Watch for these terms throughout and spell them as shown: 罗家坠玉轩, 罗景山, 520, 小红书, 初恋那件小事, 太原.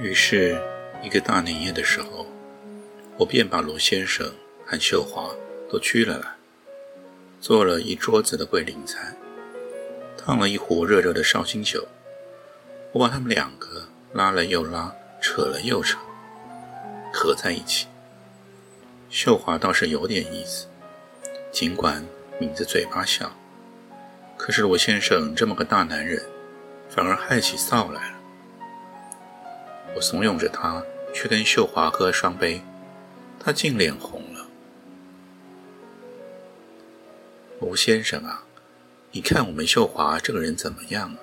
于是一个大年夜的时候，我便把罗先生和秀华都拘了来，做了一桌子的桂林菜，烫了一壶热热的绍兴酒。我把他们两个拉了又拉，扯了又扯，合在一起。秀华倒是有点意思，尽管抿着嘴巴笑，可是罗先生这么个大男人，反而害起臊来了。我怂恿着他去跟秀华喝双杯，他竟脸红了。吴先生啊，你看我们秀华这个人怎么样啊？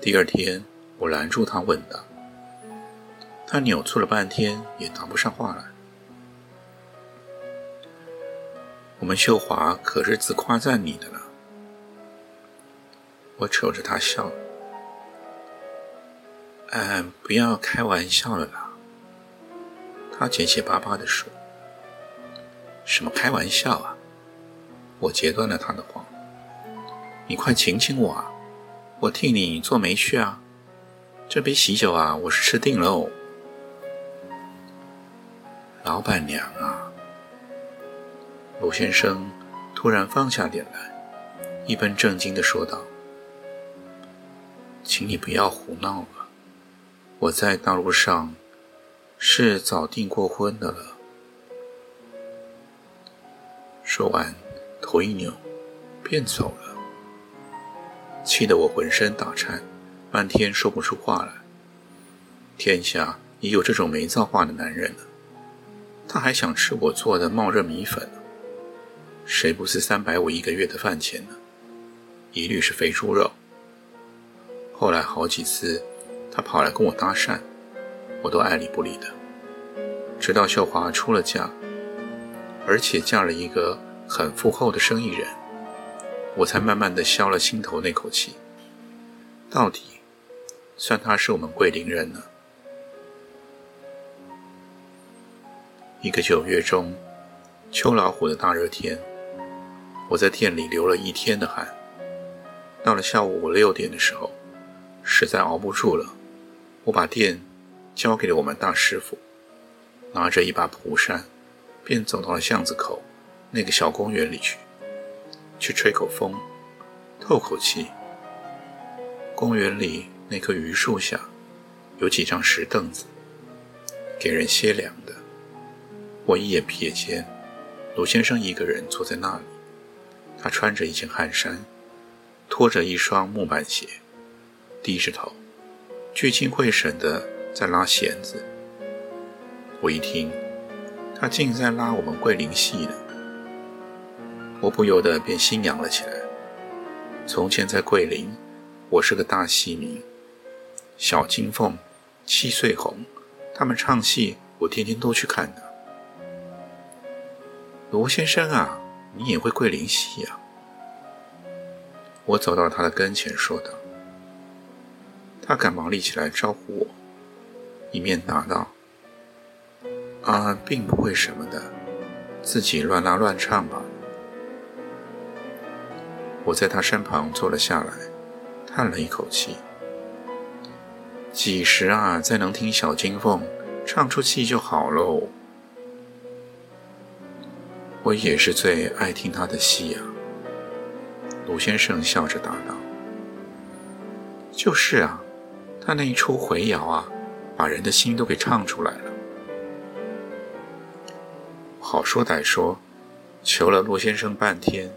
第二天我拦住他问道，他扭搐了半天也答不上话来。我们秀华可是自夸赞你的了。我瞅着他笑了。不要开玩笑了啦。他结结巴巴地说。什么开玩笑啊？我截断了他的话。你快请请我啊，我替你做媒去啊，这杯喜酒啊，我是吃定了哦。老板娘啊。罗先生突然放下脸来，一本正经地说道，请你不要胡闹了。我在大陆上是早订过婚的了。说完头一扭便走了，气得我浑身打颤，半天说不出话来。天下也有这种没造化的男人了，他还想吃我做的冒热米粉呢？谁不是350一个月的饭钱呢？一律是肥猪肉。后来好几次他跑来跟我搭讪，我都爱理不理的。直到秀华出了嫁，而且嫁了一个很富厚的生意人，我才慢慢的消了心头那口气。到底算他是我们桂林人呢？一个9月中，秋老虎的大热天，我在店里流了一天的汗。到了下午5-6点的时候，实在熬不住了。我把店交给了我们大师傅，拿着一把蒲扇便走到了巷子口那个小公园里去吹口风透口气。公园里那棵榆树下有几张石凳子，给人歇凉的。我一眼瞥见罗先生一个人坐在那里，他穿着一件汗衫，拖着一双木板鞋，低着头聚精会神地在拉弦子。我一听他竟在拉我们桂林戏呢，我不由得便心痒了起来。从前在桂林，我是个大戏迷，小金凤、七岁红，他们唱戏我天天都去看的。罗先生啊，你也会桂林戏啊？我走到他的跟前说道。他赶忙立起来招呼我，一面答道，啊，并不会什么的，自己乱拉乱唱吧。我在他身旁坐了下来，叹了一口气。几时啊，再能听小金凤唱出戏就好喽。我也是最爱听他的戏啊。卢先生笑着答道。就是啊，他那一出回谣啊，把人的心都给唱出来了。好说歹说，求了罗先生半天，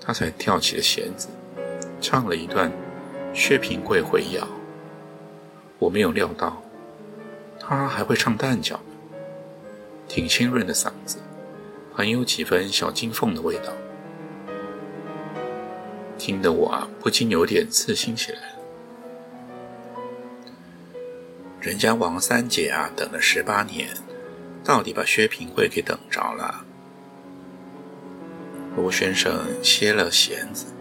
他才跳起了弦子，唱了一段薛平贵回谣。我没有料到他还会唱旦角，挺清润的嗓子，很有几分小金凤的味道，听得我啊不禁有点刺心起来了。人家王三姐啊等了18年，到底把薛平贵给等着了。罗先生歇了弦子，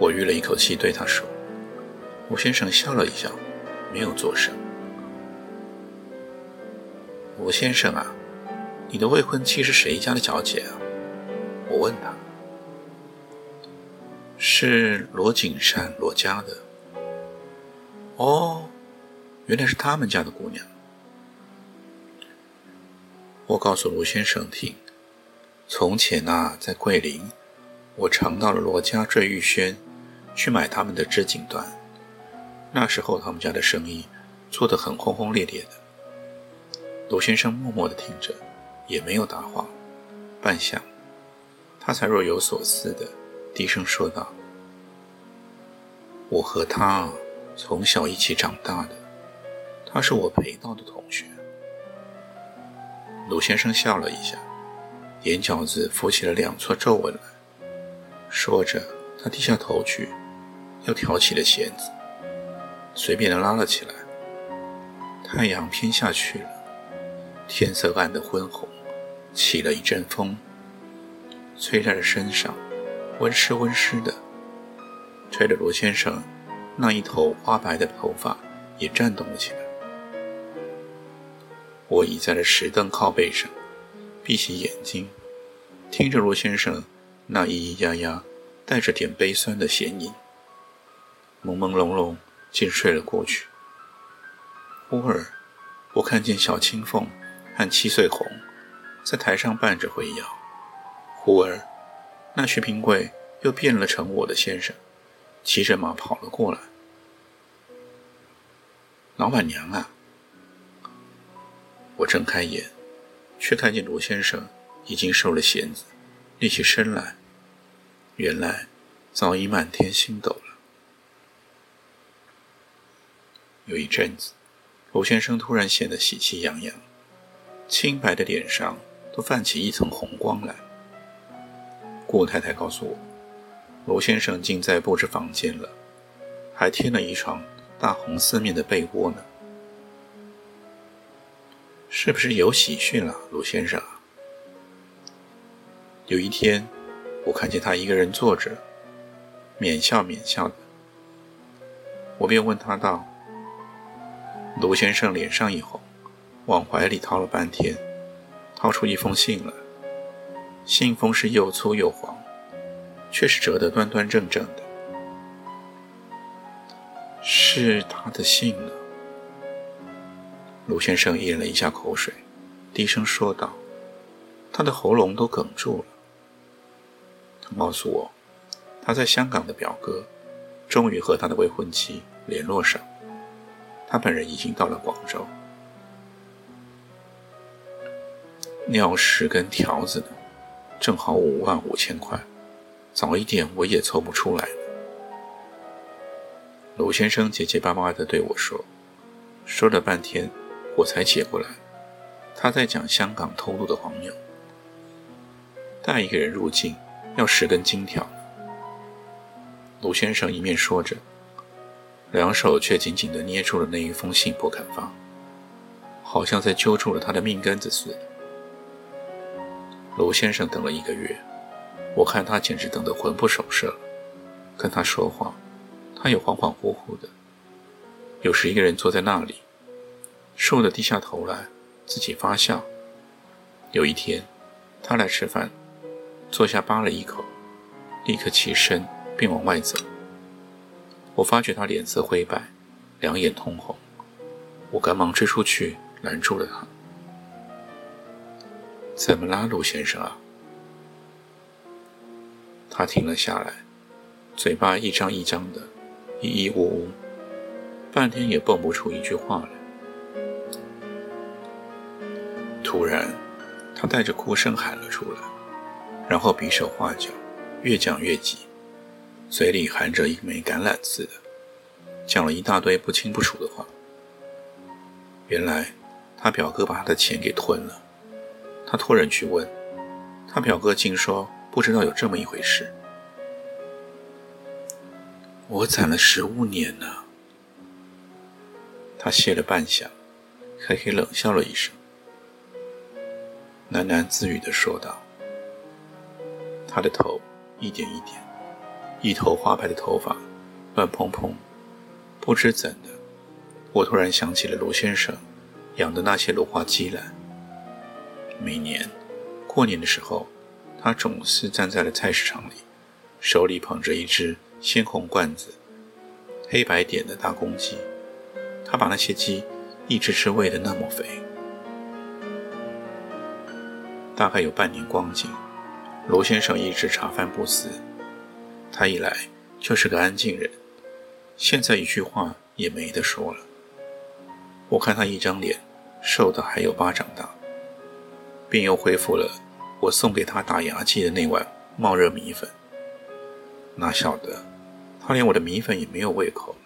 我吁了一口气对他说。罗先生笑了一笑，没有作声。罗先生啊，你的未婚妻是谁家的小姐啊？我问他。是罗景山罗家的。哦，原来是他们家的姑娘。我告诉罗先生听，从前啊，在桂林，我常到了罗家坠玉轩去买他们的织锦缎。那时候他们家的生意做得很轰轰烈烈的。罗先生默默地听着，也没有答话。半晌，他才若有所思的低声说道：“我和他从小一起长大的，他是我陪到的同学。”卢先生笑了一下，眼角子浮起了两撮皱纹来。说着，他低下头去，又挑起了弦子，随便地拉了起来。太阳偏下去了，天色暗得昏红，起了一阵风，吹在了身上，温湿温湿的，吹得罗先生那一头花白的头发也颤动了起来。我倚在了石凳靠背上，闭起眼睛，听着罗先生那咿咿呀呀带着点悲酸的弦音，朦朦胧胧竟睡了过去。忽而我看见小青凤和七岁红在台上伴着回摇。忽而那薛平贵又变了成我的先生，骑着马跑了过来。老板娘啊！我睁开眼，却看见罗先生已经收了弦子，立起身来，原来早已满天星斗了。有一阵子，罗先生突然显得喜气洋洋，清白的脸上都泛起一层红光来。顾太太告诉我，罗先生竟在布置房间了，还添了一床大红丝面的被窝呢。是不是有喜讯了，罗先生啊？有一天，我看见他一个人坐着，免笑免笑的。我便问他道：“罗先生脸上一红，往怀里掏了半天，掏出一封信来。”信封是又粗又黄，却是折得端端正正的。是他的信呢。卢先生咽了一下口水，低声说道，他的喉咙都哽住了。他告诉我，他在香港的表哥终于和他的未婚妻联络上，他本人已经到了广州。尿石跟条子呢，正好55000块，早一点我也凑不出来了。卢先生结结巴巴地对我说，说了半天我才解过来，他在讲香港偷渡的黄牛，带一个人入境要10根金条。卢先生一面说着，两手却紧紧地捏住了那一封信不肯放，好像在揪住了他的命根子似的。卢先生等了1个月，我看他简直等得魂不守舍了。跟他说话，他也恍恍惚惚的，有时一个人坐在那里，倏地低下头来，自己发笑。有一天，他来吃饭，坐下扒了一口，立刻起身便往外走。我发觉他脸色灰白，两眼通红，我赶忙追出去拦住了他。怎么啦，卢先生啊？他停了下来，嘴巴一张一张的，咿咿呜呜，半天也蹦不出一句话来。突然，他带着哭声喊了出来，然后比手画脚，越讲越急，嘴里含着一枚橄榄似的，讲了一大堆不清不楚的话。原来，他表哥把他的钱给吞了。他托人去问，他表哥竟说不知道有这么一回事。我攒了15年呢。他歇了半晌，黑黑冷笑了一声，喃喃自语地说道。他的头一点一点，一头花白的头发乱蓬蓬。不知怎的，我突然想起了罗先生养的那些芦花鸡来。每年过年的时候，他总是站在了菜市场里，手里捧着一只鲜红罐子黑白点的大公鸡。他把那些鸡一只只喂得那么肥。大概有半年光景，罗先生一直茶饭不思。他一来就是个安静人，现在一句话也没得说了。我看他一张脸瘦得还有巴掌大，便又恢复了我送给他打牙祭的那碗冒热米粉。哪晓得他连我的米粉也没有胃口了，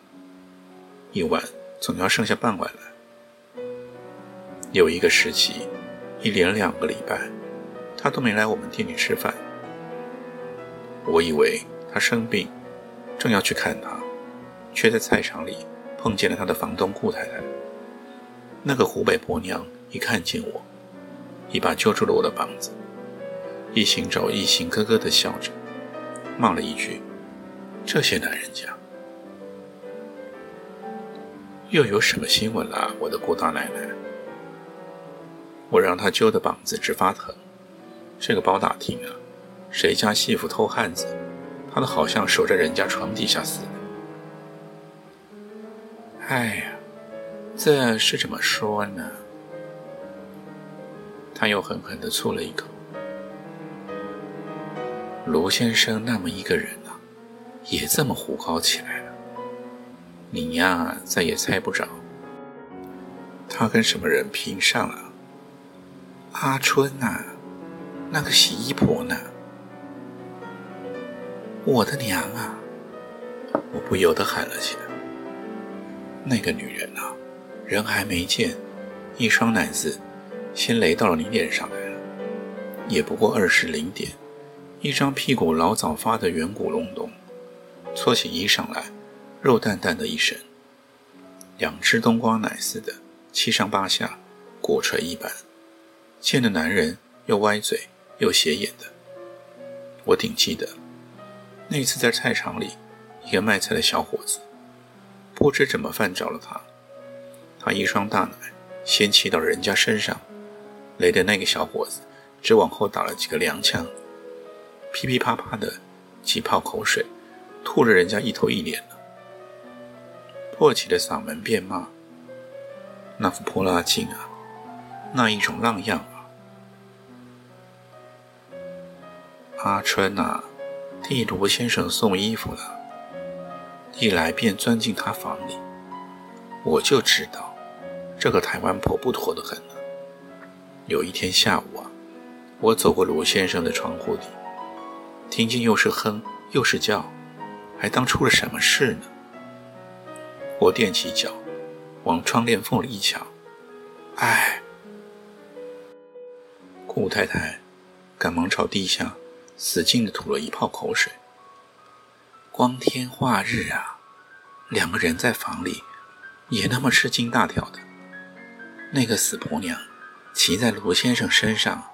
一碗总要剩下半碗来。有一个时期，一连2个礼拜他都没来我们店里吃饭。我以为他生病，正要去看他，却在菜场里碰见了他的房东顾太太。那个湖北婆娘一看见我，一把揪住了我的膀子，一行找一行咯咯地笑着，骂了一句：这些男人家又有什么新闻啦，我的顾大奶奶。我让她揪的膀子直发疼。这个包打听啊，谁家媳妇偷汉子，她的好像守在人家床底下似的。哎呀，这是怎么说呢？他又狠狠地啐了一口。罗先生那么一个人啊，也这么胡搞起来了。你呀，再也猜不着他跟什么人拼上了。阿春啊，那个洗衣婆呢？我的娘啊！我不由得喊了起来。那个女人啊，人还没见，一双奶子先雷到了你脸上来了，也不过20:00，一张屁股老早发的圆鼓隆咚，搓起衣裳来，肉淡淡的一身，两只冬瓜奶似的，7上8下，鼓槌一般，见了男人又歪嘴又斜眼的。我挺记得那次在菜场里，一个卖菜的小伙子不知怎么犯着了他，他一双大奶先骑到人家身上，雷的那个小伙子只往后打了几个踉跄，噼噼啪啪的几泡口水吐着人家一头一脸了，破起了嗓门便骂：那副泼辣劲啊，那一种浪样啊。阿春啊，替罗先生送衣服了，一来便钻进他房里。我就知道这个台湾婆不妥得很了。有一天下午啊，我走过罗先生的窗户里，听见又是哼又是叫，还当出了什么事呢？我踮起脚往窗帘缝里一瞧，哎！顾太太赶忙朝地下死劲地吐了一泡口水。光天化日啊，2个人在房里也那么吃惊大条的。那个死婆娘骑在罗先生身上，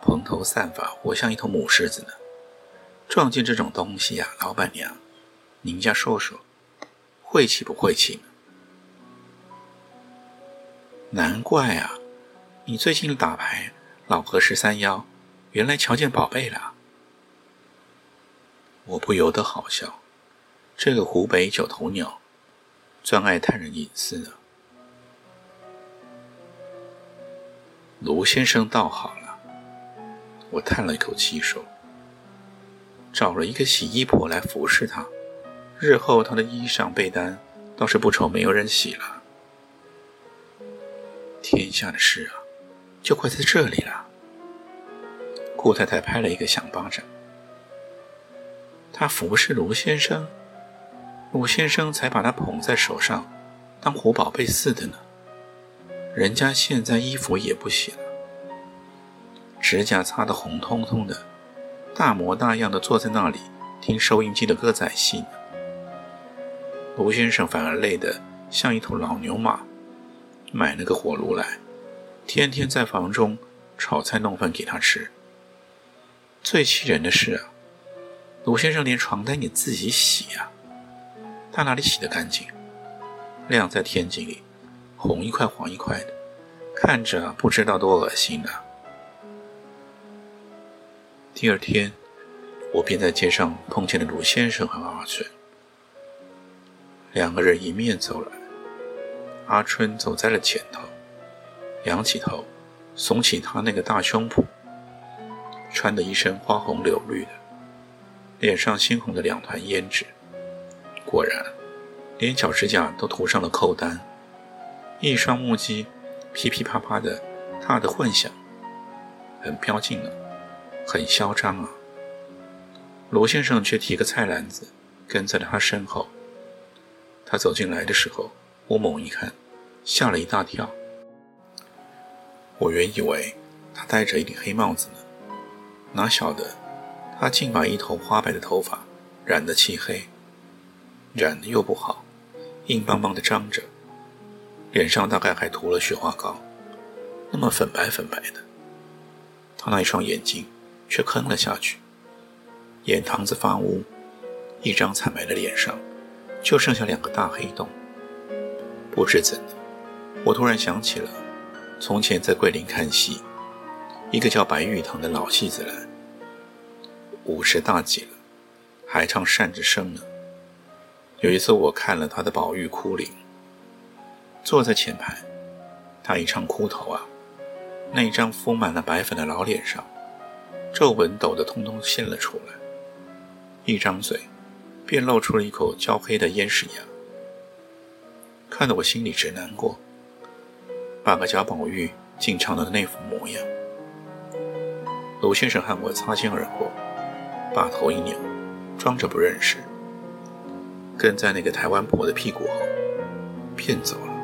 蓬头散发，活像一头母狮子呢。撞见这种东西啊，老板娘，您家说说，晦气不晦气呢？难怪啊，你最近的打牌老和13妖，原来瞧见宝贝了。我不由得好笑，这个湖北9头鸟，专爱探人隐私呢。卢先生倒好了，我叹了一口气说。找了一个洗衣婆来服侍他，日后他的衣裳被单倒是不愁没有人洗了。天下的事啊，就快在这里了。顾太太拍了一个响巴掌。他服侍卢先生，卢先生才把他捧在手上，当活宝贝似的呢。人家现在衣服也不洗了，指甲擦得红彤彤的，大模大样的坐在那里听收音机的歌仔戏呢。卢先生反而累得像一头老牛马，买了个火炉来，天天在房中炒菜弄饭给他吃。最气人的是啊，卢先生连床单也自己洗啊，他哪里洗得干净，晾在天井里，红一块黄一块的，看着不知道多恶心啊。第二天我便在街上碰见了卢先生和阿春，两个人迎面走来，阿春走在了前头，仰起头耸起他那个大胸脯，穿的一身花红柳绿的，脸上鲜红的两团胭脂，果然连脚指甲都涂上了蔻丹，一双木屐噼噼啪啪的踏得混响，很飘劲啊，很嚣张啊。罗先生却提个菜篮子跟在了他身后，他走进来的时候，我猛一看吓了一大跳，我原以为他戴着一顶黑帽子呢，哪晓得他竟把一头花白的头发染得漆黑，染得又不好，硬邦邦的张着，脸上大概还涂了雪花膏，那么粉白粉白的。他那一双眼睛却坑了下去，眼膛子发乌，一张惨白的脸上就剩下两个大黑洞。不知怎的，我突然想起了从前在桂林看戏，一个叫白玉堂的老戏子来，50大几了，还唱扇子生呢。有一次我看了他的宝玉哭灵，坐在前排，他一唱哭头啊，那一张敷满了白粉的老脸上皱纹抖得通通现了出来，一张嘴便露出了一口焦黑的烟屎牙，看得我心里直难过，把个贾宝玉竟唱的那副模样。卢先生和我擦肩而过，把头一扭，装着不认识，跟在那个台湾婆的屁股后，骗走了。